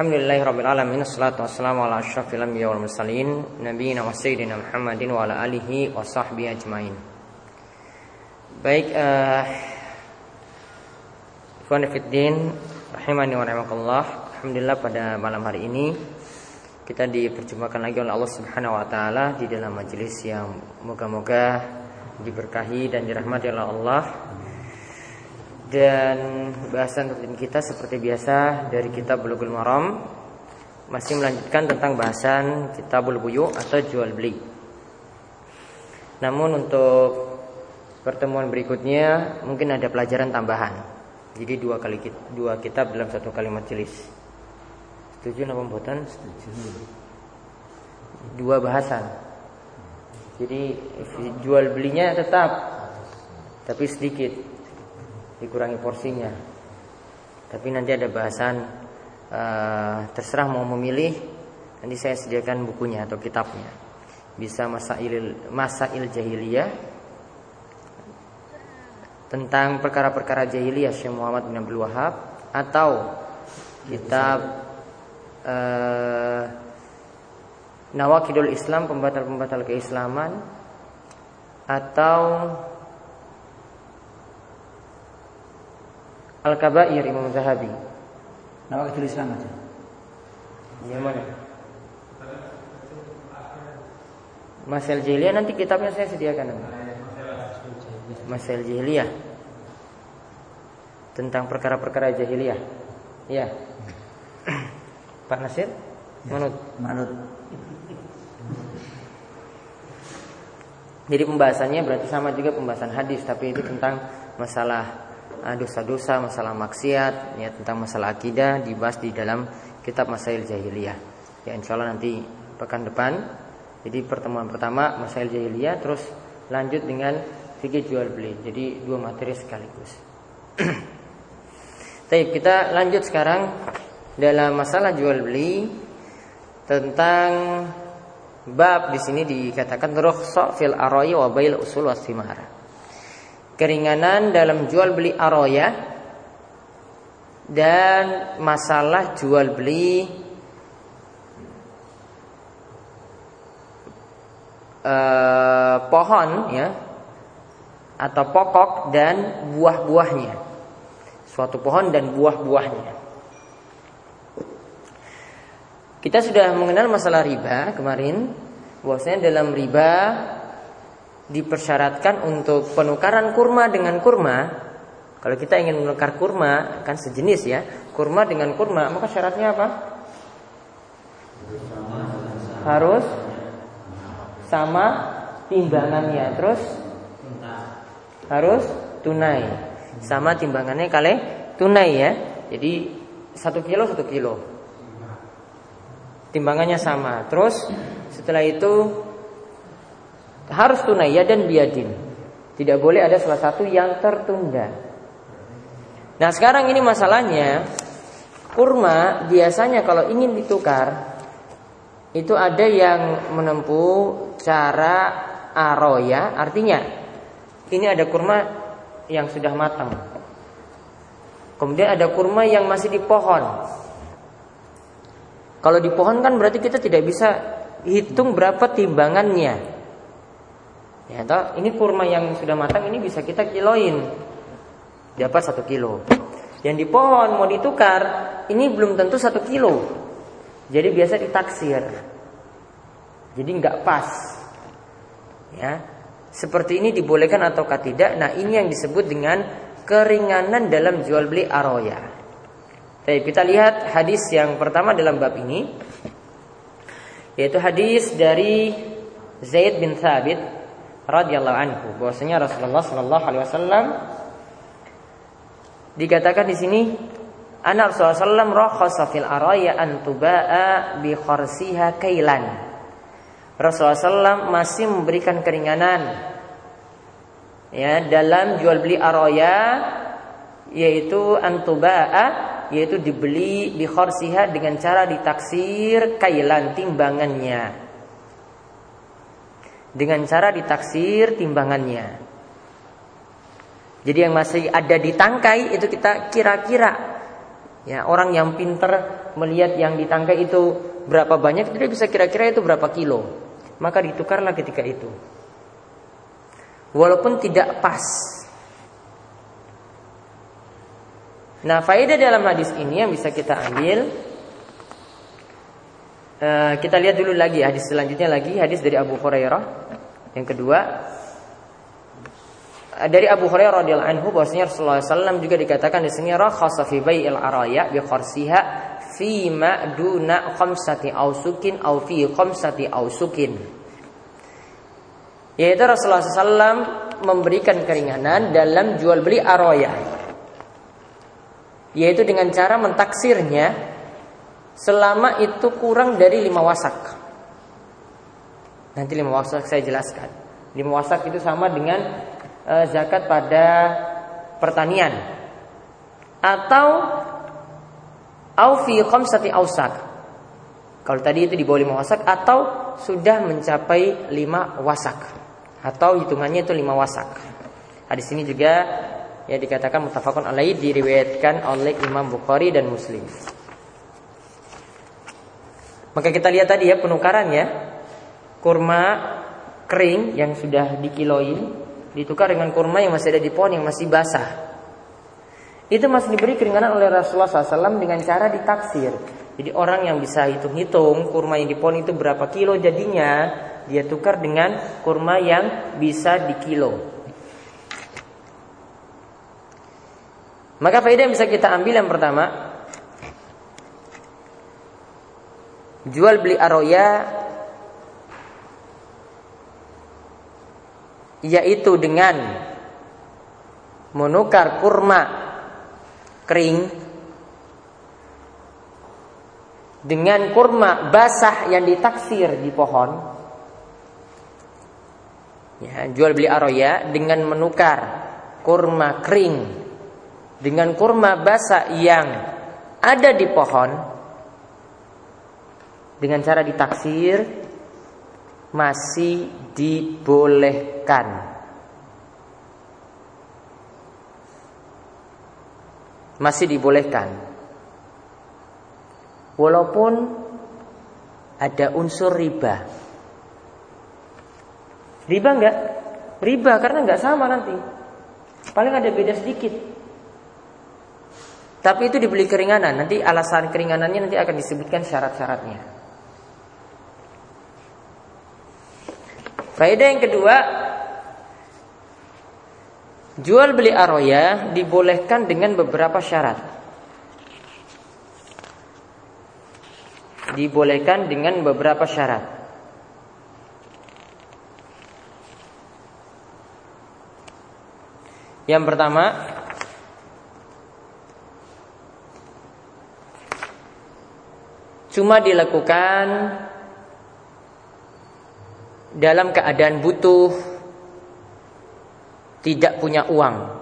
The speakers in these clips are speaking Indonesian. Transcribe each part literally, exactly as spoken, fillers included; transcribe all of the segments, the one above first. Alhamdulillahirrabbilalamin. Assalatu wassalamu ala ashrafil anbiya wal mursalin, nabiyina wa sayyidina Muhammadin wa ala alihi wa sahbihi ajmain. Baik, ikhwan fiddin rahimani wa rahimakumullah. Alhamdulillah, pada malam hari ini kita diperjumpakan lagi oleh Allah Subhanahu wa taala di dalam majelis yang moga-moga diberkahi dan dirahmati oleh Allah. Dan bahasan rutin kita seperti biasa dari kitab Bulughul Maram masih melanjutkan tentang bahasan kitabul buyu' atau jual beli. Namun untuk pertemuan berikutnya mungkin ada pelajaran tambahan. Jadi dua kali dua kitab dalam satu kali majelis. Setuju apa pembuatan? Setuju. Dua bahasan. Jadi jual belinya tetap, tapi sedikit, dikurangi porsinya. Tapi nanti ada bahasan uh, terserah mau memilih. Nanti saya sediakan bukunya atau kitabnya. Bisa Masa'il Masa'il Jahiliyah, tentang perkara-perkara jahiliyah, Syekh Muhammad bin Abdul Wahhab, atau kitab uh, Nawakidul Islam, pembatal-pembatal keislaman, atau Al-Kaba'ir Imam Zahabi. Nawakidul Islam aja. Iya, mana? Masa'il Jahiliyah nanti kitabnya saya sediakan. Masa'il Jahiliyah, tentang perkara-perkara jahiliyah. Iya. Pak Nasir? Manut. Manut. Jadi pembahasannya berarti sama juga pembahasan hadis, tapi itu tentang masalah dosa-dosa, masalah maksiat, ya, tentang masalah akidah, dibahas di dalam kitab Masa'il Jahiliyah. Ya, insyaallah nanti pekan depan. Jadi pertemuan pertama Masa'il Jahiliyah, terus lanjut dengan fikih jual beli. Jadi dua materi sekaligus. Baik, kita lanjut sekarang dalam masalah jual beli, tentang bab di sini dikatakan rukhsah fil aroyah wa bail usul was thimar. Keringanan dalam jual beli aroyah dan masalah jual beli eh, pohon, ya, atau pokok dan buah-buahnya, suatu pohon dan buah-buahnya. Kita sudah mengenal masalah riba kemarin, bahwasanya dalam riba dipersyaratkan untuk penukaran kurma dengan kurma. Kalau kita ingin menukar kurma, kan sejenis ya, kurma dengan kurma, maka syaratnya apa? Harus sama timbangannya. Terus harus tunai, sama timbangannya kali tunai, ya. Jadi satu kilo satu kilo timbangannya sama. Terus setelah itu harus tunai, ya, dan biadin. Tidak boleh ada salah satu yang tertunda. Nah, sekarang ini masalahnya, kurma biasanya kalau ingin ditukar itu ada yang menempuh cara aroyah. Artinya ini ada kurma yang sudah matang, kemudian ada kurma yang masih di pohon. Kalau di pohon kan berarti kita tidak bisa hitung berapa timbangannya. Ya, toh, ini kurma yang sudah matang ini bisa kita kiloin, dapat satu kilo. Yang di pohon mau ditukar ini belum tentu satu kilo. Jadi biasa ditaksir. Jadi nggak pas. Ya, seperti ini dibolehkan ataukah tidak? Nah, ini yang disebut dengan keringanan dalam jual beli aroyah. Baik, kita lihat hadis yang pertama dalam bab ini, yaitu hadis dari Zaid bin Thabit radhiyallahu anhu, bahwasanya Rasulullah sallallahu alaihi wasallam dikatakan di sini, "Ana Rasulullah sallallahu rakhasa fil araya an tubaa bi kharsiha kailan." Rasulullah sallallahu masih memberikan keringanan, ya, dalam jual beli araya, yaitu an tubaa, yaitu dibeli bi kharsiha dengan cara ditaksir kailan, timbangannya. Dengan cara ditaksir timbangannya. Jadi yang masih ada di tangkai itu kita kira-kira Ya, orang yang pintar melihat yang ditangkai itu berapa banyak, dia bisa kira-kira itu berapa kilo. Maka ditukarlah ketika itu, walaupun tidak pas. Nah, faedah dalam hadis ini yang bisa kita ambil, uh, kita lihat dulu lagi hadis selanjutnya lagi, hadis dari Abu Hurairah yang kedua. Dari Abu Hurairah radhiyallahu anhu bahwasanya Rasulullah sallallahu alaihi wasallam juga dikatakan di sini rakhasa fi bai'il araya bi kharsiha fi ma duna khamsati ausukin au fi khamsati ausukin. Yaitu Rasulullah sallallahu alaihi wasallam memberikan keringanan dalam jual beli aroyah, yaitu dengan cara mentaksirnya selama itu kurang dari lima wasak. Nanti lima wasak saya jelaskan. Lima wasak itu sama dengan zakat pada pertanian, atau au fi khamsati ausak kalau tadi itu di bawah lima wasak, atau sudah mencapai lima wasak, atau hitungannya itu lima wasak. Hadis ini juga ya dikatakan muttafaqun alaihi, diriwayatkan oleh Imam Bukhari dan Muslim. Maka kita lihat tadi ya penukarannya, kurma kering yang sudah dikiloin ditukar dengan kurma yang masih ada di pohon yang masih basah. Itu masih diberi keringanan oleh Rasulullah sallallahu alaihi wasallam dengan cara ditaksir. Jadi orang yang bisa hitung-hitung kurma yang di pohon itu berapa kilo jadinya, dia tukar dengan kurma yang bisa dikilo. Maka faedah yang bisa kita ambil yang pertama, jual beli aroyah yaitu dengan menukar kurma kering dengan kurma basah yang ditaksir di pohon. Ya, jual beli aroyah dengan menukar kurma kering dengan kurma basah yang ada di pohon dengan cara ditaksir masih dibolehkan. Masih dibolehkan. Walaupun ada unsur riba. Riba enggak? Riba karena enggak sama nanti. Paling ada beda sedikit. Tapi itu dibeli keringanan. Nanti alasan keringanannya nanti akan disebutkan syarat-syaratnya. Faedah yang kedua, jual beli aroyah dibolehkan dengan beberapa syarat. Dibolehkan dengan beberapa syarat. Yang pertama, cuma dilakukan dalam keadaan butuh, tidak punya uang.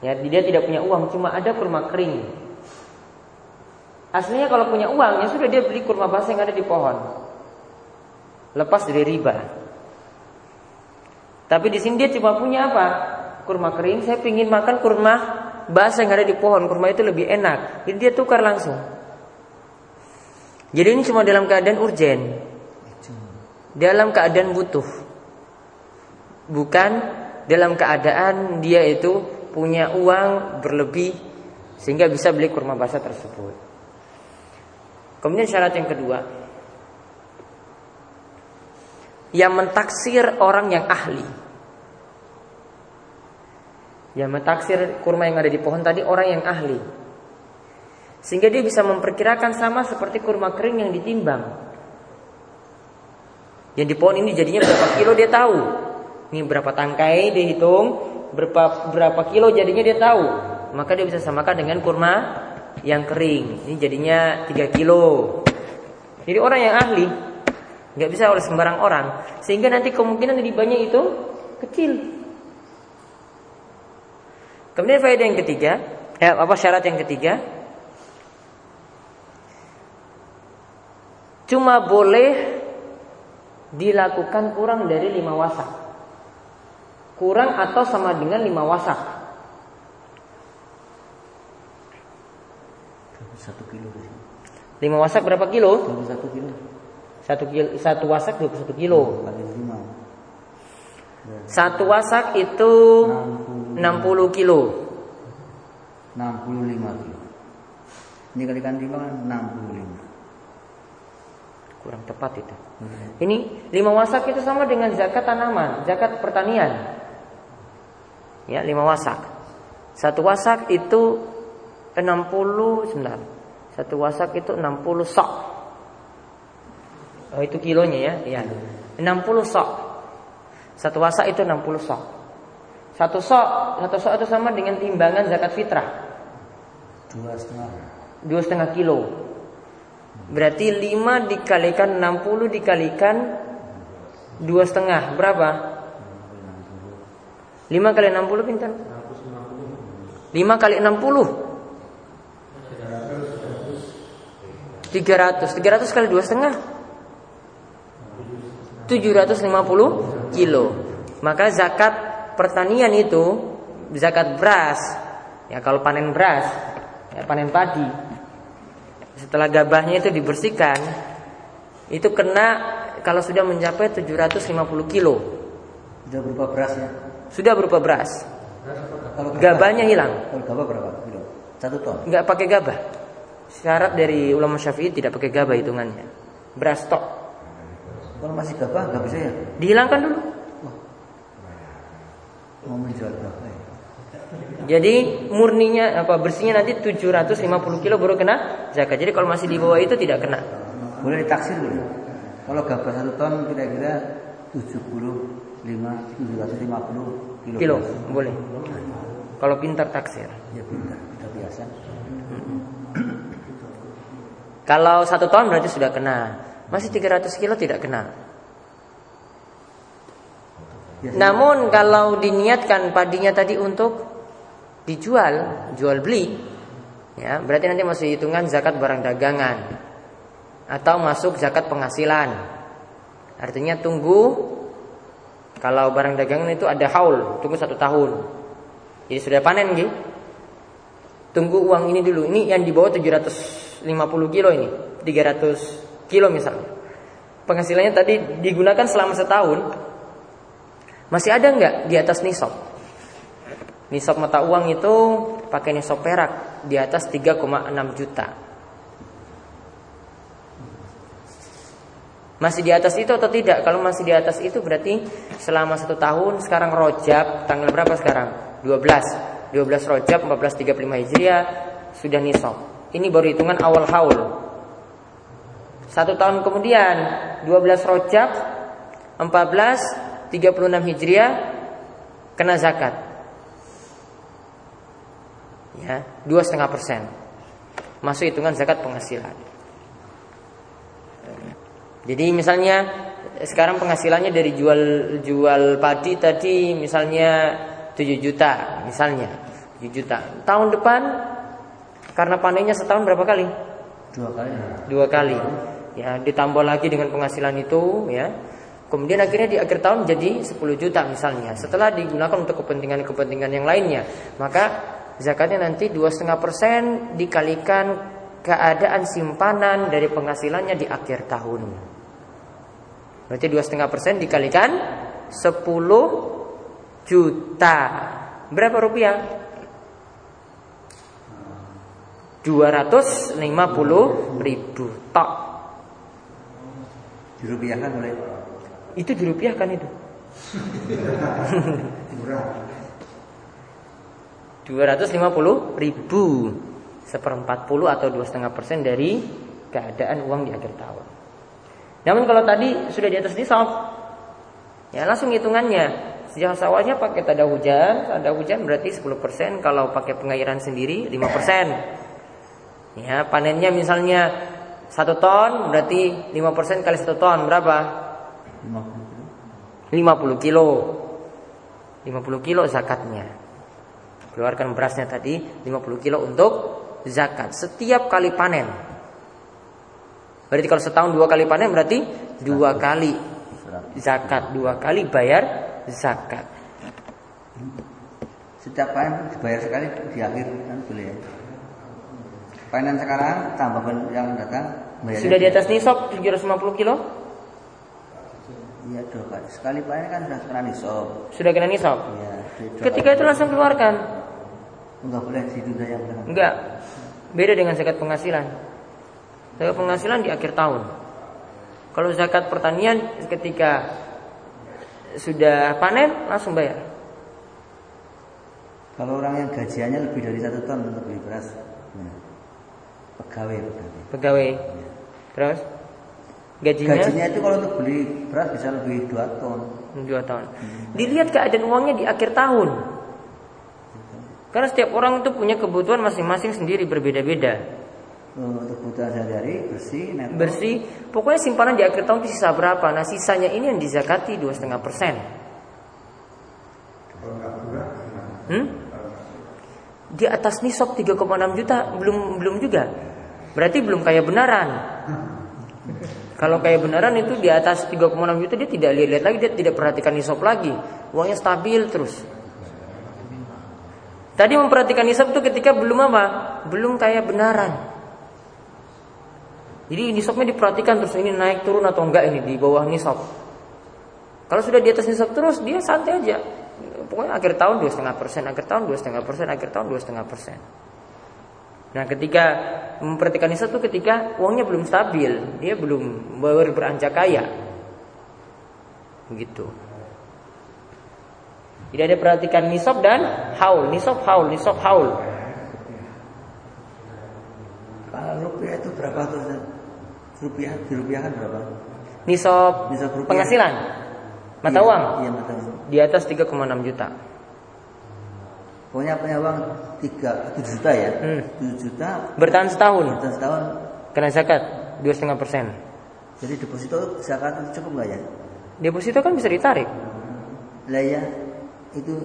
Ya, dia tidak punya uang, cuma ada kurma kering. Aslinya kalau punya uang, ya sudah dia beli kurma basah yang ada di pohon, lepas dari riba. Tapi di sini dia cuma punya apa? Kurma kering. Saya ingin makan kurma basah yang ada di pohon, kurma itu lebih enak. Jadi dia tukar langsung. Jadi ini cuma dalam keadaan urgen, dalam keadaan butuh, bukan dalam keadaan dia itu punya uang berlebih sehingga bisa beli kurma basah tersebut. Kemudian syarat yang kedua, yang mentaksir orang yang ahli. Yang mentaksir kurma yang ada di pohon tadi orang yang ahli, sehingga dia bisa memperkirakan sama seperti kurma kering yang ditimbang. Yang di pohon ini jadinya berapa kilo dia tahu. Ini berapa tangkai dia hitung, berapa berapa kilo jadinya dia tahu. Maka dia bisa samakan dengan kurma yang kering. Ini jadinya tiga kilo. Jadi orang yang ahli, nggak bisa oleh sembarang orang, sehingga nanti kemungkinan ribanya itu kecil. Kemudian faedah yang ketiga, eh, apa syarat yang ketiga? Cuma boleh dilakukan kurang dari lima wasak. Kurang atau sama dengan lima wasak. Satu kilo dari lima wasak berapa kilo? Satu kilo. Satu kilo, satu wasak dua puluh satu kilo. Satu wasak itu enam puluh kilo. Enam puluh lima kilo. Ini kalikan lima kan enam puluh lima. Kurang tepat itu. Hmm. Ini lima wasak itu sama dengan zakat tanaman, zakat pertanian. Ya, lima wasak. Satu wasak itu enam puluh sebentar. Satu wasak itu enam puluh sok. Oh, itu kilonya ya. Iya. enam puluh sok. Satu wasak itu enam puluh sok. Satu sok, satu sok itu sama dengan timbangan zakat fitrah. dua koma lima. dua koma lima kilo. Berarti lima dikalikan enam puluh dikalikan dua koma lima berapa? lima kali enam puluh pintar? lima kali enam puluh tiga ratus. tiga ratus kali dua koma lima tujuh ratus lima puluh kilo. Maka zakat pertanian itu zakat beras. Ya, kalau panen beras, ya, panen padi. Setelah gabahnya itu dibersihkan, itu kena kalau sudah mencapai tujuh ratus lima puluh kilo. Sudah berupa beras ya? Sudah berupa beras. Kalau gabahnya hilang. Kalau gabah berapa kilo? satu ton. Enggak pakai gabah. Syarat dari ulama Syafi'i tidak pakai gabah hitungannya. Beras stok. Kalau masih gabah enggak bisa ya? Dihilangkan dulu. Wah. Mau menjual gabah. Ya. Jadi murninya apa bersihnya nanti tujuh ratus lima puluh kilo baru kena zakat. Jadi kalau masih di bawah itu tidak kena. Boleh ditaksir dulu. Kalau gabah satu ton kira-kira tujuh puluh lima tujuh ratus lima puluh kilo. Kilo boleh. Kalau pintar taksir. Ya pintar, kita biasa. Kalau satu ton berarti sudah kena. Masih tiga ratus kilo tidak kena. Biasanya. Namun kalau diniatkan padinya tadi untuk dijual, jual beli, ya berarti nanti masuk hitungan zakat barang dagangan atau masuk zakat penghasilan. Artinya tunggu. Kalau barang dagangan itu ada haul, tunggu satu tahun. Jadi sudah panen gitu. Tunggu uang ini dulu. Ini yang di bawah tujuh ratus lima puluh kilo ini, tiga ratus kilo misalnya. Penghasilannya tadi digunakan selama setahun. Masih ada enggak di atas nisab? Nisab mata uang itu pakai nisab perak di atas tiga koma enam juta. Masih di atas itu atau tidak? Kalau masih di atas itu berarti selama satu tahun. Sekarang Rojab, tanggal berapa sekarang? dua belas. dua belas Rojab seribu empat ratus tiga puluh lima Hijriah sudah nisab. Ini baru hitungan awal haul. Satu tahun kemudian dua belas Rojab seribu empat ratus tiga puluh enam Hijriah kena zakat ya, dua koma lima persen. Masuk hitungan zakat penghasilan. Jadi misalnya sekarang penghasilannya dari jual jual padi tadi misalnya tujuh juta misalnya, tujuh juta. Tahun depan karena panennya setahun berapa kali? Dua kali. Dua kali. Ya, ditambah lagi dengan penghasilan itu ya. Kemudian akhirnya di akhir tahun jadi sepuluh juta misalnya. Setelah digunakan untuk kepentingan-kepentingan yang lainnya, maka zakatnya nanti dua koma lima persen dikalikan keadaan simpanan dari penghasilannya di akhir tahun. Berarti dua koma lima persen dikalikan sepuluh juta. Berapa rupiah? dua ratus lima puluh ribu tok. Dirupiahkan boleh? Itu dirupiahkan itu. dua ratus lima puluh ribu seperempat puluh atau dua koma lima persen dari keadaan uang di akhir tahun. Namun kalau tadi sudah di atas nisab, ya langsung hitungannya. Sejak awalnya pakai tanda hujan, tanda hujan berarti sepuluh persen. Kalau pakai pengairan sendiri lima persen. Ya, panennya misalnya satu ton berarti lima persen kali satu ton berapa? lima puluh kilo. lima puluh kilo zakatnya. Keluarkan berasnya tadi lima puluh kilo untuk zakat setiap kali panen. Berarti kalau setahun dua kali panen berarti dua kali zakat, dua kali bayar zakat. Setiap panen dibayar sekali di akhir kan boleh ya. Finance sekarang tambah yang datang bayarnya. Sudah di atas nisab tujuh ratus lima puluh kilo? Iya dong Pak, sekali Pak kan sudah kena nisab. Sudah kena nisab? Iya. Ketika itu langsung keluarkan? Enggak boleh, ditunda yang benar. Enggak. Beda dengan zakat penghasilan. Zakat penghasilan di akhir tahun. Kalau zakat pertanian ketika sudah panen langsung bayar. Kalau orang yang gajiannya lebih dari satu ton untuk beli beras, nah, pegawai, pegawai. Pegawai. Ya. Terus gajinya? Gajinya itu kalau untuk beli beras bisa lebih dua ton. dua ton. Hmm. Dilihat keadaan uangnya di akhir tahun. Hmm. Karena setiap orang itu punya kebutuhan masing-masing sendiri berbeda-beda. Hmm, untuk kebutuhan sehari-hari bersih, netto. Bersih. Pokoknya simpanan di akhir tahun itu sisa berapa? Nah sisanya ini yang dizakati dua koma lima persen. Hmm? Di atas nisab tiga koma enam juta belum belum juga. Berarti belum kaya benaran. Kalau kaya benaran itu di atas tiga koma enam juta dia tidak lihat-lihat lagi, dia tidak perhatikan nisab lagi. Uangnya stabil terus. Tadi memperhatikan nisab itu ketika belum apa? Belum kaya benaran. Jadi nisabnya diperhatikan terus, ini naik turun atau enggak, ini di bawah nisab. Kalau sudah di atas nisab terus dia santai aja. Pokoknya akhir tahun dua koma lima persen, akhir tahun dua koma lima persen, akhir tahun dua koma lima persen. Nah ketika memperhatikan nisab itu ketika uangnya belum stabil, dia belum baru beranjak kaya. Begitu. Tidak ada perhatikan nisab dan haul, nisab haul, nisab haul. Kalau rupiah itu berapa tuh? Rupiah, dirupiahkan berapa? Nisab, nisab rupiah. Penghasilan mata iya, uang. Iya, mata uang. Di atas tiga koma enam juta. Pokoknya punya uang tiga, tujuh juta ya. Hmm. tujuh juta. Bertahan setahun. Bertahan setahun. Kena zakat dua koma lima persen. Jadi deposito zakat cukup enggak ya? Deposito kan bisa ditarik. Lah ya, itu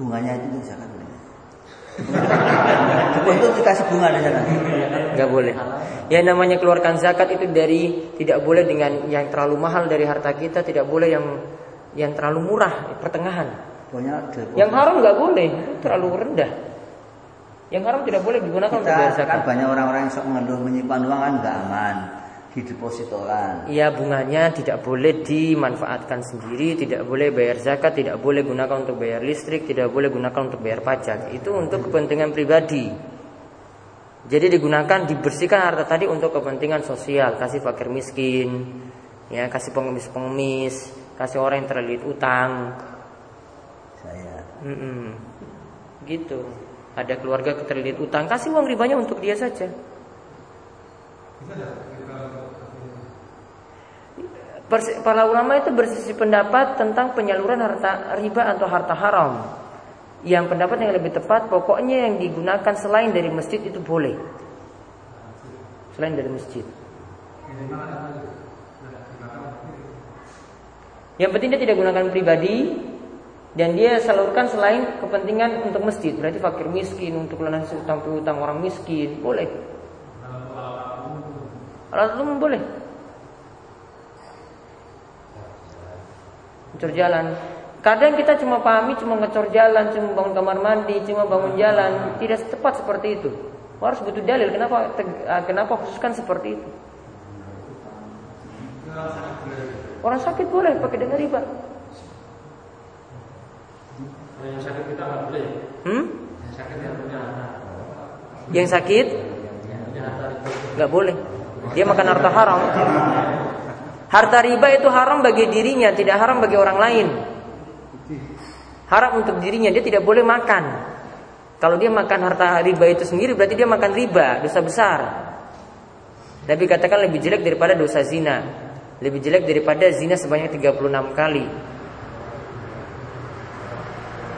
bunganya itu zakat boleh. Deposito dikasih bunga di sana. Enggak boleh. Ya namanya keluarkan zakat itu dari tidak boleh dengan yang terlalu mahal dari harta kita, tidak boleh yang yang terlalu murah, pertengahan. Banyak, yang haram nggak boleh, itu terlalu rendah. Yang haram tidak boleh digunakan untuk bayar zakat. Banyak orang-orang yang sok mengeluh menyimpan uang kan nggak aman di depositolan. Iya, bunganya tidak boleh dimanfaatkan sendiri, tidak boleh bayar zakat, tidak boleh gunakan untuk bayar listrik, tidak boleh gunakan untuk bayar pajak. Itu untuk kepentingan pribadi. Jadi digunakan, dibersihkan harta tadi untuk kepentingan sosial, kasih fakir miskin, ya kasih pengemis-pengemis. Kasih orang yang terlilit utang. Saya. Mm-mm. Gitu. Ada keluarga terlilit utang, kasih uang ribanya untuk dia saja. Persi- para ulama itu bersisi pendapat tentang penyaluran harta riba atau harta haram. Yang pendapat yang lebih tepat, pokoknya yang digunakan selain dari masjid itu boleh. Selain dari masjid. Yang penting dia tidak gunakan pribadi dan dia salurkan selain kepentingan untuk masjid. Berarti fakir miskin, untuk lunasi utang piutang orang miskin boleh. Alat umum boleh. Ngecor jalan. Kadang kita cuma pahami cuma ngecor jalan, cuma bangun kamar mandi, cuma bangun jalan, tidak tepat seperti itu. Harus butuh dalil. Kenapa kenapa khususkan seperti itu? Orang sakit boleh pakai dana riba. Yang sakit kita nggak boleh. Hmm? Yang sakit nggak punya. Yang sakit nggak boleh. Dia makan harta haram. Harta riba itu haram bagi dirinya, tidak haram bagi orang lain. Haram untuk dirinya, dia tidak boleh makan. Kalau dia makan harta riba itu sendiri, berarti dia makan riba, dosa besar. Tapi katakan lebih jelek daripada dosa zina. Lebih jelek daripada zina sebanyak tiga puluh enam kali.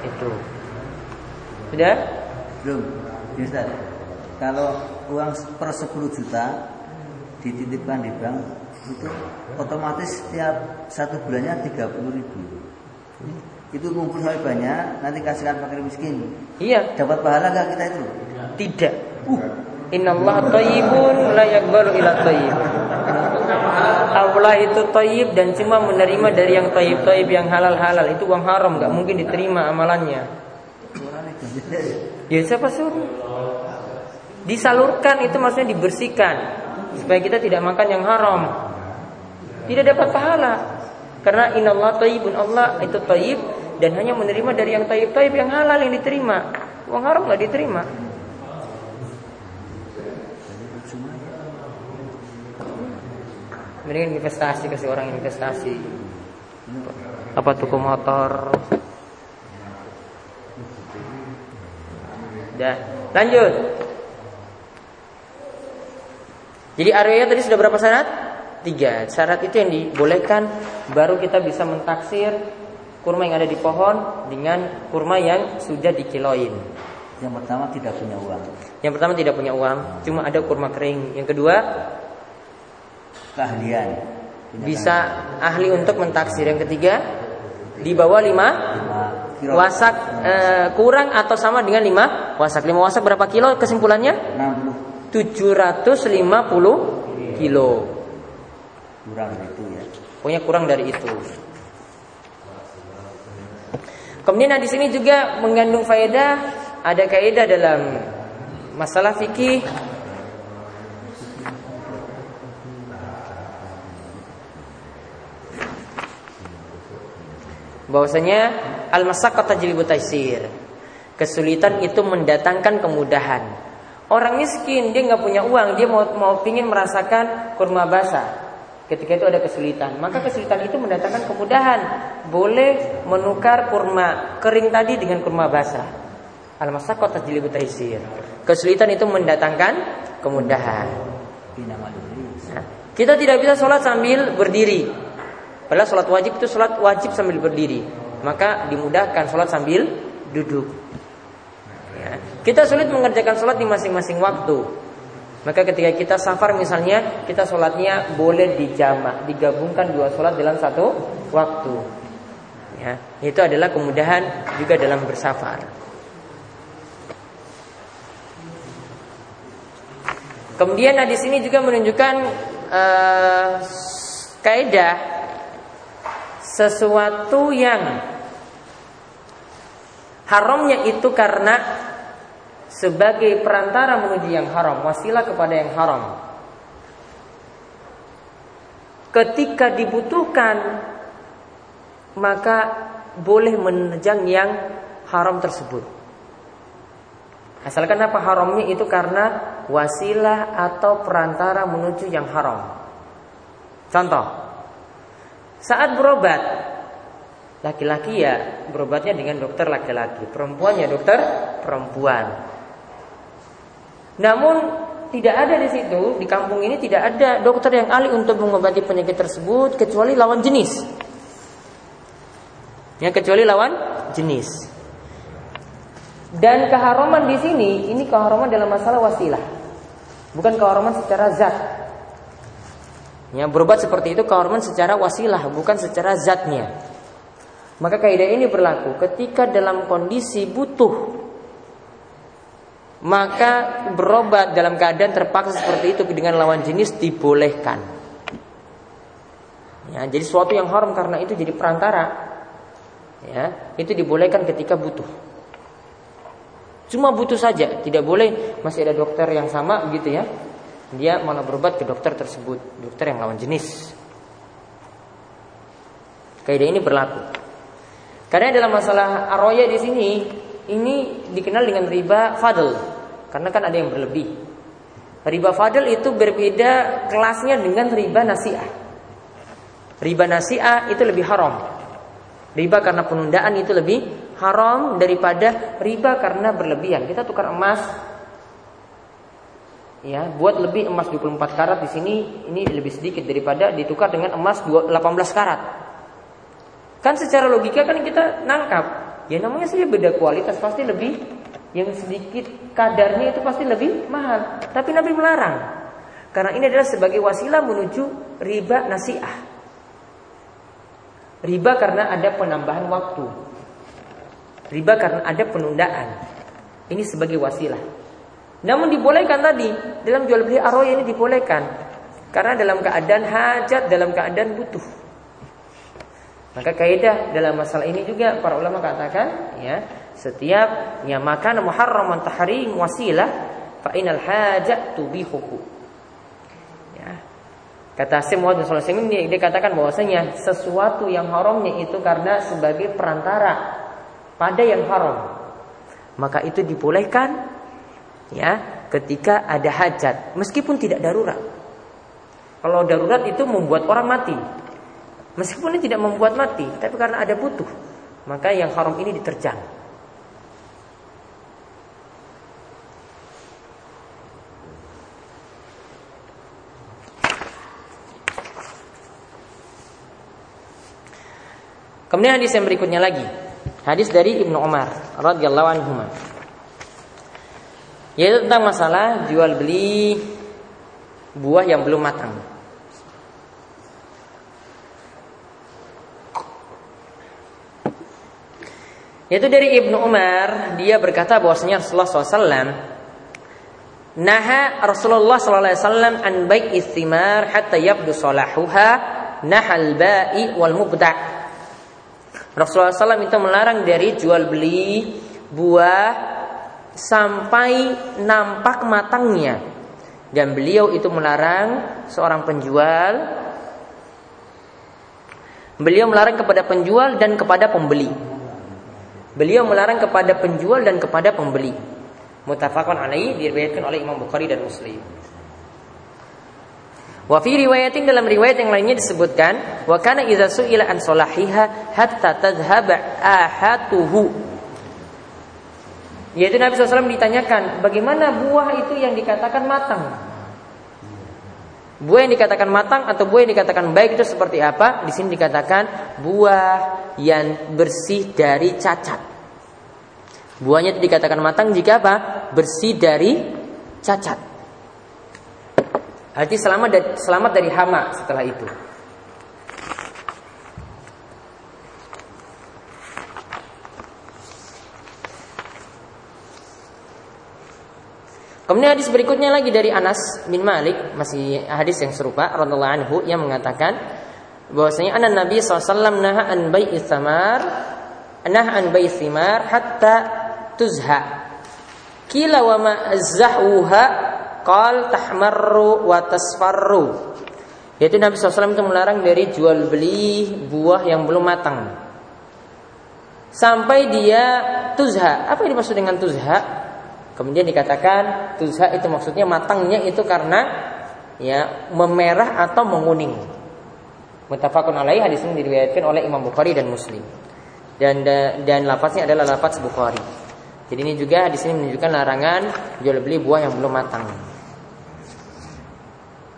Itu. Sudah? Belum. Ustaz, kalau uang per sepuluh juta dititipkan di bank, itu otomatis setiap satu bulannya tiga puluh ribu. Itu kumpul sampai banyak, nanti kasihkan fakir miskin. Iya. Dapat pahala gak kita itu? Tidak. Uh. Innallaha thayyibun la yaqbalu illa thayyib. Allah itu thayyib dan cuma menerima dari yang thayyib-thayyib, yang halal-halal. Itu uang haram, enggak mungkin diterima amalannya. Ya siapa suruh? Disalurkan itu maksudnya dibersihkan, supaya kita tidak makan yang haram, tidak dapat pahala. Karena innallaha thayyibun, Allah itu thayyib dan hanya menerima dari yang thayyib-thayyib, yang halal yang diterima. Uang haram enggak diterima. Mendingan investasi, kasih orang investasi. Apa tuku motor? Dah, lanjut. Jadi Aroyah tadi sudah berapa syarat? Tiga syarat itu yang dibolehkan. Baru kita bisa mentaksir kurma yang ada di pohon dengan kurma yang sudah dikiloin. Yang pertama tidak punya uang. Yang pertama tidak punya uang, cuma ada kurma kering. Yang kedua keahlian, bisa ahli untuk mentaksir. Yang ketiga di bawah lima wasak, eh, kurang atau sama dengan lima wasak. Lima wasak berapa kilo kesimpulannya? enam puluh tujuh ratus lima puluh kilo. Kurang dari itu ya. Pokoknya kurang dari itu. Kemudian hadis ini juga mengandung faedah, ada kaidah dalam masalah fikih. Bahwasanya al-masaqqa tajlibu taysir. Kesulitan itu mendatangkan kemudahan. Orang miskin, dia nggak punya uang, dia mau mau pingin merasakan kurma basah. Ketika itu ada kesulitan, maka kesulitan itu mendatangkan kemudahan. Boleh menukar kurma kering tadi dengan kurma basah. Al-masaqqa tajlibu taysir. Kesulitan itu mendatangkan kemudahan. Nah, kita tidak bisa sholat sambil berdiri. Padahal sholat wajib itu sholat wajib sambil berdiri. Maka dimudahkan sholat sambil duduk. Kita sulit mengerjakan sholat di masing-masing waktu. Maka ketika kita safar misalnya, kita sholatnya boleh dijamak, digabungkan dua sholat dalam satu waktu. Ya, itu adalah kemudahan juga dalam bersafar. Kemudian hadis ini juga menunjukkan uh, kaidah sesuatu yang haramnya itu karena sebagai perantara menuju yang haram, wasilah kepada yang haram. Ketika dibutuhkan, maka boleh menerjang yang haram tersebut. Asalkan apa haramnya itu karena wasilah atau perantara menuju yang haram. Contoh, saat berobat, laki-laki ya berobatnya dengan dokter laki-laki, perempuan ya dokter perempuan. Namun tidak ada di situ, di kampung ini tidak ada dokter yang ahli untuk mengobati penyakit tersebut kecuali lawan jenis. Ya, kecuali lawan jenis. Dan keharaman di sini, ini keharaman dalam masalah wasilah. Bukan keharaman secara zat. Ya, berobat seperti itu keharaman secara wasilah, bukan secara zatnya. Maka kaidah ini berlaku ketika dalam kondisi butuh. Maka berobat dalam keadaan terpaksa seperti itu dengan lawan jenis dibolehkan. Ya, jadi suatu yang haram karena itu jadi perantara. Ya, itu dibolehkan ketika butuh. Cuma butuh saja, tidak boleh masih ada dokter yang sama begitu ya. Dia malah berobat ke dokter tersebut, dokter yang lawan jenis. Kaidah ini berlaku. Karena dalam masalah Aroyah di sini ini dikenal dengan riba fadl, karena kan ada yang berlebih. Riba fadl itu berbeda kelasnya dengan riba nasi'ah. Riba nasi'ah itu lebih haram. Riba karena penundaan itu lebih haram daripada riba karena berlebihan. Kita tukar emas, ya, buat lebih emas dua puluh empat karat di sini, ini lebih sedikit daripada ditukar dengan emas delapan belas karat. Kan secara logika kan kita nangkap. Ya namanya saja beda kualitas, pasti lebih yang sedikit kadarnya itu pasti lebih mahal. Tapi Nabi melarang karena ini adalah sebagai wasilah menuju riba nasi'ah. Riba karena ada penambahan waktu. Riba karena ada penundaan. Ini sebagai wasilah. Namun dibolehkan tadi dalam jual beli Aroyah ini dibolehkan karena dalam keadaan hajat, dalam keadaan butuh. Maka kaidah dalam masalah ini juga para ulama katakan ya, setiap yang makan muharraman tahrim wasilah fa'inal hajat tubihuhu. Ya. Kata Syekh Muhammad bin Sulaiman, dia, dia katakan bahwasanya sesuatu yang haramnya itu karena sebagai perantara pada yang haram, maka itu dibolehkan ya ketika ada hajat, meskipun tidak darurat. Kalau darurat itu membuat orang mati, meskipun ini tidak membuat mati, tapi karena ada butuh, maka yang haram ini diterjang. Kemudian hadis yang berikutnya lagi, hadis dari Ibnu Umar radhiyallahu anhu, yaitu tentang masalah jual beli buah yang belum matang. Yaitu dari Ibnu Umar, dia berkata bahwasanya Rasulullah sallallahu alaihi wasallam, naha Rasulullah sallallahu alaihi wasallam an bai'i thimar hatta yabdu salahuha nahal ba'i wal mubda'. Rasulullah sallallahu alaihi wasallam itu melarang dari jual beli buah sampai nampak matangnya, dan beliau itu melarang seorang penjual, beliau melarang kepada penjual dan kepada pembeli, beliau melarang kepada penjual dan kepada pembeli. Muttafaqun alaihi, diriwayatkan oleh Imam Bukhari dan Muslim. Wa fi riwayatin, dalam riwayat yang lainnya disebutkan, wa kana idza su'ila an salahiha hatta tadhhab ahatuhu. Yaitu Nabi sallallahu alaihi wasallam ditanyakan, bagaimana buah itu yang dikatakan matang? Buah yang dikatakan matang atau buah yang dikatakan baik itu seperti apa? Di sini dikatakan buah yang bersih dari cacat. Buahnya itu dikatakan matang jika apa? Bersih dari cacat. Arti selamat dari, selamat dari hama setelah itu. Kemudian hadis berikutnya lagi dari Anas bin Malik, masih hadis yang serupa radhiyallahu anhu, yang mengatakan bahwasanya anna Nabi sallallahu alaihi wasallam naha an bai'i thamar, naha an bai'i thimar hatta tuzha. Qila wa ma azzahuha qal tahmarru wa tasfarru. Yaitu Nabi sallallahu alaihi wasallam itu melarang dari jual beli buah yang belum matang sampai dia tuzha. Apa yang dimaksud dengan tuzha? Kemudian dikatakan tuzha itu maksudnya matangnya itu karena ya memerah atau menguning. Muttafaqun alaihi, hadis ini diriwayatkan oleh Imam Bukhari dan Muslim. Dan dan lafaznya adalah lafaz Bukhari. Jadi ini juga hadis ini menunjukkan larangan jual beli buah yang belum matang.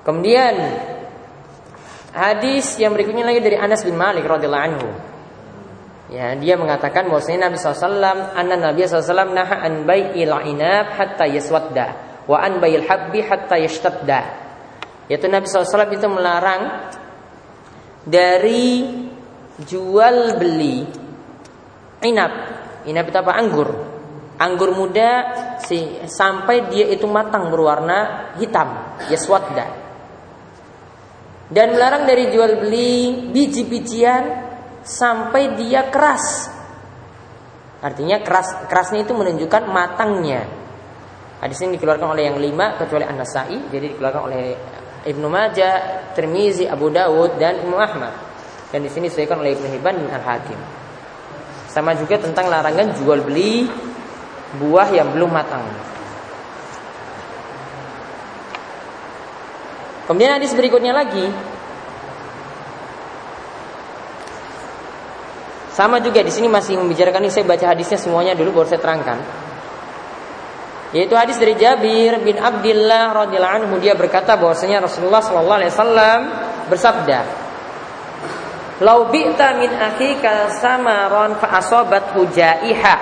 Kemudian hadis yang berikutnya lagi dari Anas bin Malik radhiyallahu anhu. Ya, dia mengatakan bahwasanya Nabi sallallahu alaihi wasallam, anna Nabi sallallahu alaihi wasallam naha an bai'il inab hatta yaswadda wa an bai'il habbi hatta yashtadda. Yaitu Nabi sallallahu alaihi wasallam itu melarang dari jual beli inab. Inab itu apa? Anggur. Anggur muda si, sampai dia itu matang berwarna hitam, yaswadda. Dan melarang dari jual beli biji-bijian sampai dia keras. Artinya keras, kerasnya itu menunjukkan matangnya. Hadis ini dikeluarkan oleh yang lima kecuali An-Nasa'i, jadi dikeluarkan oleh Ibn Majah, Tirmizi, Abu Dawud dan Imam Ahmad. Dan di sini disebutkan oleh Ibn Hibban dan Al-Hakim. Sama juga tentang larangan jual beli buah yang belum matang. Kemudian hadis berikutnya lagi sama juga, di sini masih membicarakan ini. Saya baca hadisnya semuanya dulu baru saya terangkan. Yaitu hadis dari Jabir bin Abdullah radhiyallahu anhu, dia berkata bahwasanya Rasulullah sallallahu alaihi wasallam bersabda, "Lau bi'ta min akhika samaran fa asabat hujaiha,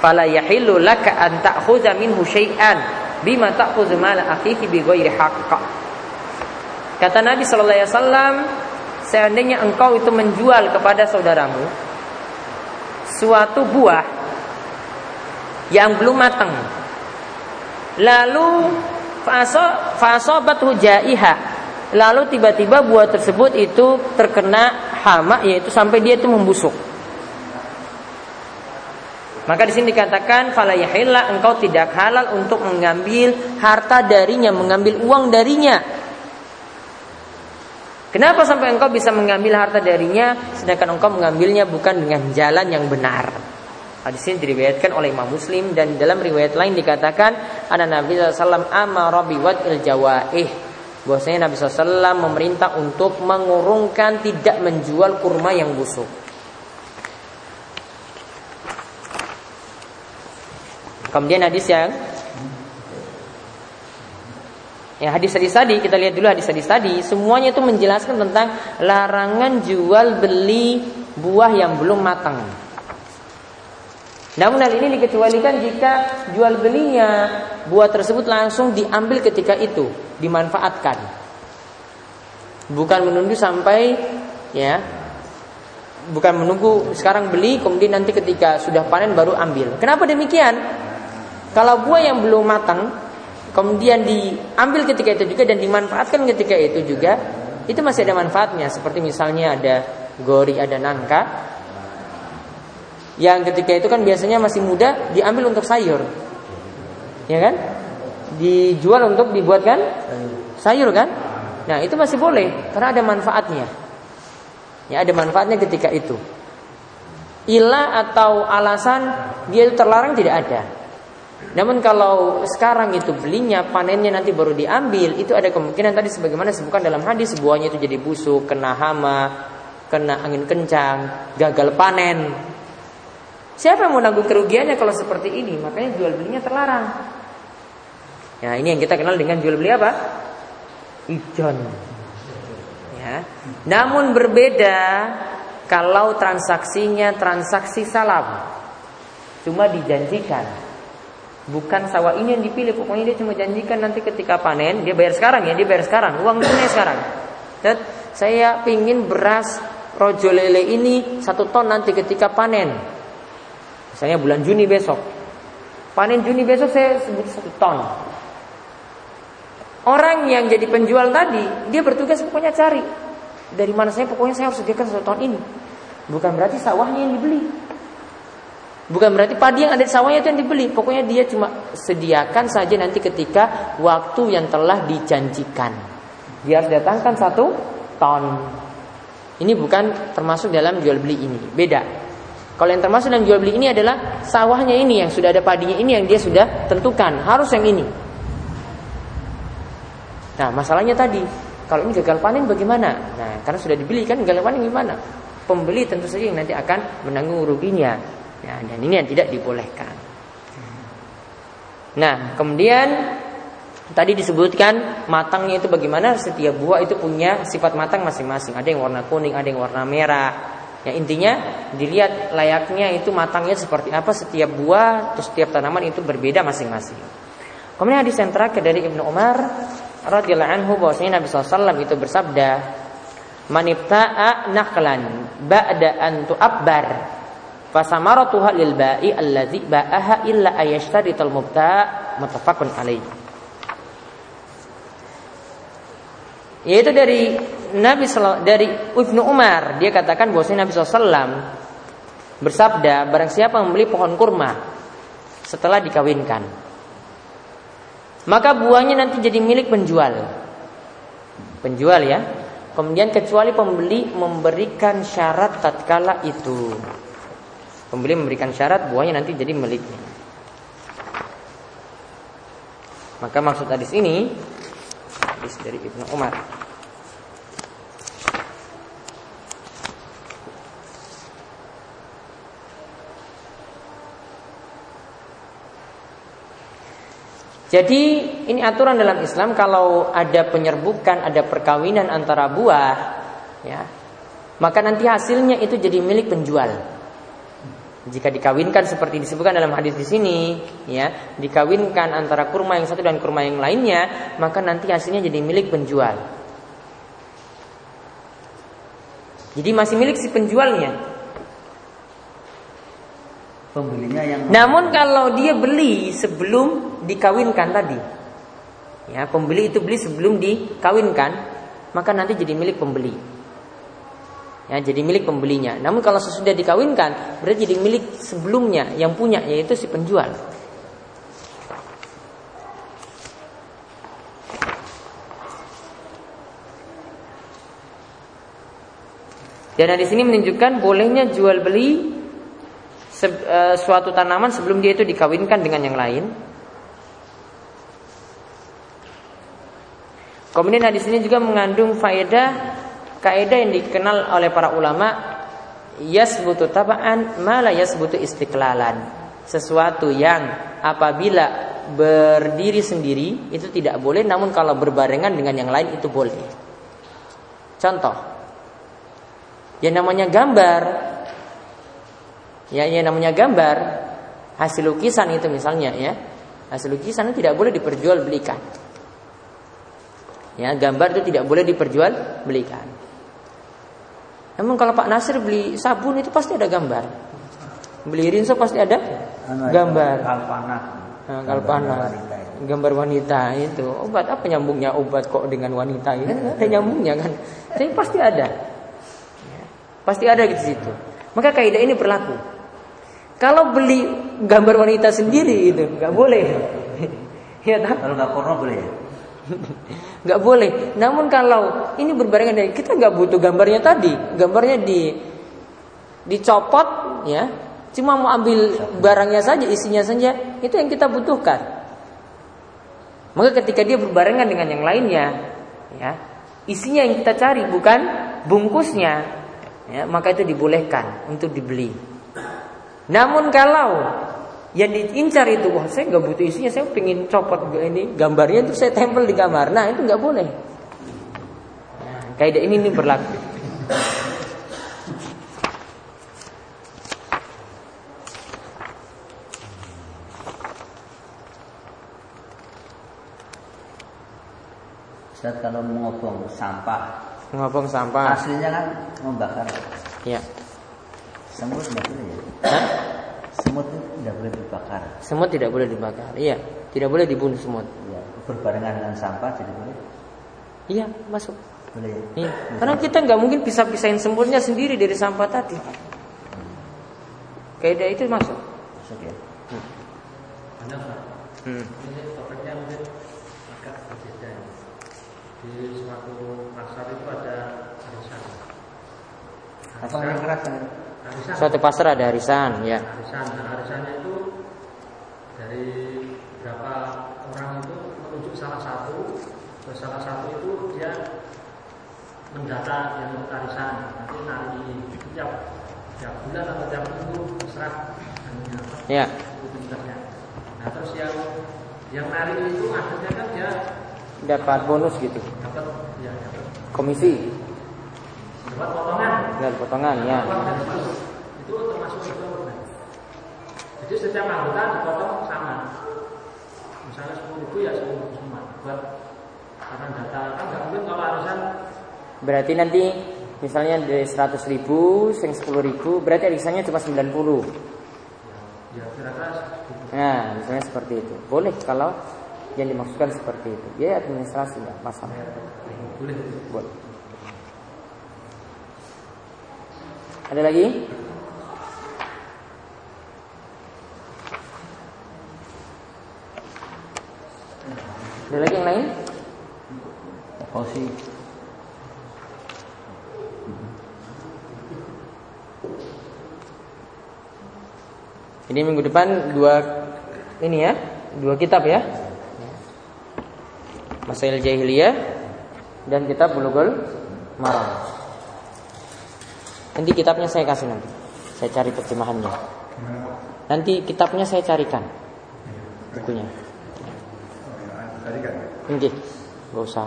fala yahillu laka an ta'khudha minhu syai'an bima ta'khudhu mal akhiki bi ghairi haqq." Kata Nabi sallallahu alaihi wasallam, seandainya engkau itu menjual kepada saudaramu suatu buah yang belum matang, lalu faso fasobat hujaiha, lalu tiba-tiba buah tersebut itu terkena hama, yaitu sampai dia itu membusuk. Maka di sini dikatakan fala yahilla, engkau tidak halal untuk mengambil harta darinya, mengambil uang darinya. Kenapa sampai engkau bisa mengambil harta darinya sedangkan engkau mengambilnya bukan dengan jalan yang benar? Hadis ini diriwayatkan oleh Imam Muslim, dan dalam riwayat lain dikatakan anna Nabi sallallahu alaihi wasallam amara biwad'il jawaih, bahwasanya Nabi sallallahu alaihi wasallam memerintah untuk mengurungkan, tidak menjual kurma yang busuk. Kemudian hadis yang ya hadis-hadis tadi, kita lihat dulu hadis-hadis tadi, semuanya itu menjelaskan tentang larangan jual beli buah yang belum matang. Namun hal ini dikecualikan jika jual belinya buah tersebut langsung diambil ketika itu, dimanfaatkan, bukan menunggu sampai ya, bukan menunggu sekarang beli kemudian nanti ketika sudah panen baru ambil. Kenapa demikian? Kalau buah yang belum matang kemudian diambil ketika itu juga dan dimanfaatkan ketika itu juga, itu masih ada manfaatnya. Seperti misalnya ada gori, ada nangka, yang ketika itu kan biasanya masih muda, diambil untuk sayur, ya kan? Dijual untuk dibuatkan sayur kan? Nah itu masih boleh karena ada manfaatnya. Ya ada manfaatnya ketika itu. Ilah atau alasan dia terlarang tidak ada. Namun kalau sekarang itu belinya, panennya nanti baru diambil, itu ada kemungkinan tadi sebagaimana disebutkan dalam hadis, buahnya itu jadi busuk, kena hama, kena angin kencang, gagal panen. Siapa yang mau nanggung kerugiannya kalau seperti ini? Makanya jual belinya terlarang. Nah ini yang kita kenal dengan jual beli apa? Ijon. Ya. Namun berbeda kalau transaksinya transaksi salam, cuma dijanjikan, bukan sawah ini yang dipilih. Pokoknya dia cuma janjikan nanti ketika panen dia bayar sekarang ya, dia bayar sekarang, uang tunai sekarang. Tet, saya pingin beras rojo lele ini satu ton nanti ketika panen. Misalnya bulan Juni besok, panen Juni besok saya sebut satu ton. Orang yang jadi penjual tadi, dia bertugas pokoknya cari dari mana saya, pokoknya saya harus sediakan satu ton ini. Bukan berarti sawahnya yang dibeli, bukan berarti padi yang ada di sawahnya itu yang dibeli. Pokoknya dia cuma sediakan saja nanti ketika waktu yang telah dijanjikan, dia harus datangkan satu ton. Ini bukan termasuk dalam jual beli ini, beda. Kalau yang termasuk dalam jual beli ini adalah sawahnya ini yang sudah ada padinya ini yang dia sudah tentukan, harus yang ini. Nah masalahnya tadi, kalau ini gagal panen bagaimana? Nah karena sudah dibeli kan, gagal panen gimana? Pembeli tentu saja yang nanti akan menanggung ruginya. Nah dan ini yang tidak dibolehkan. Nah kemudian tadi disebutkan matangnya itu bagaimana, setiap buah itu punya sifat matang masing-masing. Ada yang warna kuning, ada yang warna merah. Ya, intinya dilihat layaknya itu matangnya seperti apa, setiap buah atau setiap tanaman itu berbeda masing-masing. Kemudian hadis yang terakhir dari Ibnu Umar radhiyallahu anhu bahwasanya Nabi sallallahu alaihi wasallam itu bersabda, "Man ibta'a naqlan ba'da an tu'abbar fasamaratuha lil ba'i allazi ba'aha illa ayashtarital mubta'" muttafaqun alaih. Yaitu dari Nabi dari Ibnu Umar, dia katakan bahwasanya Nabi sallallahu alaihi wasallam bersabda, barang siapa membeli pohon kurma setelah dikawinkan, maka buahnya nanti jadi milik penjual. Penjual ya. Kemudian kecuali pembeli memberikan syarat tatkala itu. Pembeli memberikan syarat buahnya nanti jadi miliknya. Maka maksud hadis ini, hadis dari Ibnu Umar. Jadi ini aturan dalam Islam, kalau ada penyerbukan, ada perkawinan antara buah, ya, maka nanti hasilnya itu jadi milik penjual. Jika dikawinkan seperti disebutkan dalam hadis di sini, ya, dikawinkan antara kurma yang satu dan kurma yang lainnya, maka nanti hasilnya jadi milik penjual. Jadi masih milik si penjualnya. Pembelinya yang namun kalau dia beli sebelum dikawinkan tadi, ya pembeli itu beli sebelum dikawinkan, maka nanti jadi milik pembeli. ya, jadi milik pembelinya. Namun kalau sesudah dikawinkan, berarti jadi milik sebelumnya yang punya, yaitu si penjual. Dan di sini menunjukkan bolehnya jual beli se- uh, suatu tanaman sebelum dia itu dikawinkan dengan yang lain. Kemudian hadis ini juga mengandung faedah kaidah yang dikenal oleh para ulama, yasbutu taba'an ma la yasbutu istiqlalan. Sesuatu yang apabila berdiri sendiri itu tidak boleh, namun kalau berbarengan dengan yang lain itu boleh. Contoh, yang namanya gambar, ya, yang namanya gambar hasil lukisan itu misalnya, ya, hasil lukisan tidak boleh diperjualbelikan. Ya, gambar itu tidak boleh diperjual belikan. Namun kalau Pak Nasir beli sabun itu pasti ada gambar. Beli rinso pasti ada gambar. Kalpana. Nah, kalpana. Gambar wanita itu. Obat apa nyambungnya obat kok dengan wanita itu? Ada nyambungnya kan? Tapi pasti ada. Pasti ada di situ. Maka kaidah ini berlaku. Kalau beli gambar wanita sendiri itu enggak boleh. Ya, tak? Kalau enggak porno boleh ya? Nggak boleh. Namun kalau ini berbarengan dengan, kita nggak butuh gambarnya tadi. Gambarnya di dicopot, ya. Cuma mau ambil barangnya saja, isinya saja. Itu yang kita butuhkan. Maka ketika dia berbarengan dengan yang lainnya, ya, isinya yang kita cari bukan bungkusnya, ya, maka itu dibolehkan untuk dibeli. Namun kalau yang diincar itu, wah saya nggak butuh isinya, saya pengen copot ini gambarnya terus saya tempel di kamar, nah itu nggak boleh. Nah, kaidah ini ini berlaku. Ustaz, kalau mengopong sampah, mengopong sampah aslinya kan membakar. Iya. Semut maksudnya ya. Semut tidak boleh dibakar. Semut tidak boleh dibakar, iya. Tidak boleh dibunuh semut. Iya. Berbarengan dengan sampah jadi boleh. Iya, masuk. Boleh. Iya. Karena kita nggak mungkin pisah-pisahin semutnya sendiri dari sampah tadi. Kaidah itu masuk. Masuk ya. Hmm. Ada apa? Hmm. Topiknya mungkin agak berbeda. Di suatu pasar itu ada arisan. Apa yang kerasa? Arisan. Suatu pasar ada arisan, ya. Arisan, nah, arisannya itu dari berapa orang itu menunjuk salah satu, terus salah satu itu dia mendata yang untuk arisan, nanti nanti tiap tiap bulan atau tiap minggu serat, ya. Nah terus yang yang nari itu akhirnya kan dia dapat bonus gitu, dapat, ya, dapat komisi, dapat potongan, dapat potongan, ya. Itu termasuk itu. Jadi setiap anggota dipotong sama. Misalnya sepuluh ribu ya sepuluh ribu semua. Buat akan data kan nggak mungkin kalau arisan. Berarti nanti misalnya dari seratus ribu, sing sepuluh ribu, berarti arisannya cuma sembilan puluh. Ya, kira-kira. Nah, misalnya seperti itu. Boleh kalau yang dimaksudkan seperti itu. Ya administrasi nggak masalah. Boleh. Boleh. Ada lagi? Ada lagi yang lain? Fauzi. Ini minggu depan dua ini ya, dua kitab ya. Masa'il Jahiliyah dan kitab Bulughul Maram. Nanti kitabnya saya kasih nanti. Saya cari terjemahannya. Nanti kitabnya saya carikan. Bukunya. Nanti. Gak usah.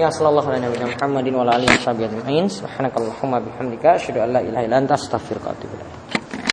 Ya sallallahu alaihi wa Muhammadin wa ala alihi wa sahbihi ajma'in. Subhanakallahumma bihamdika asyhadu an la ilaha illa anta astaghfiruka wa atubu ilaik.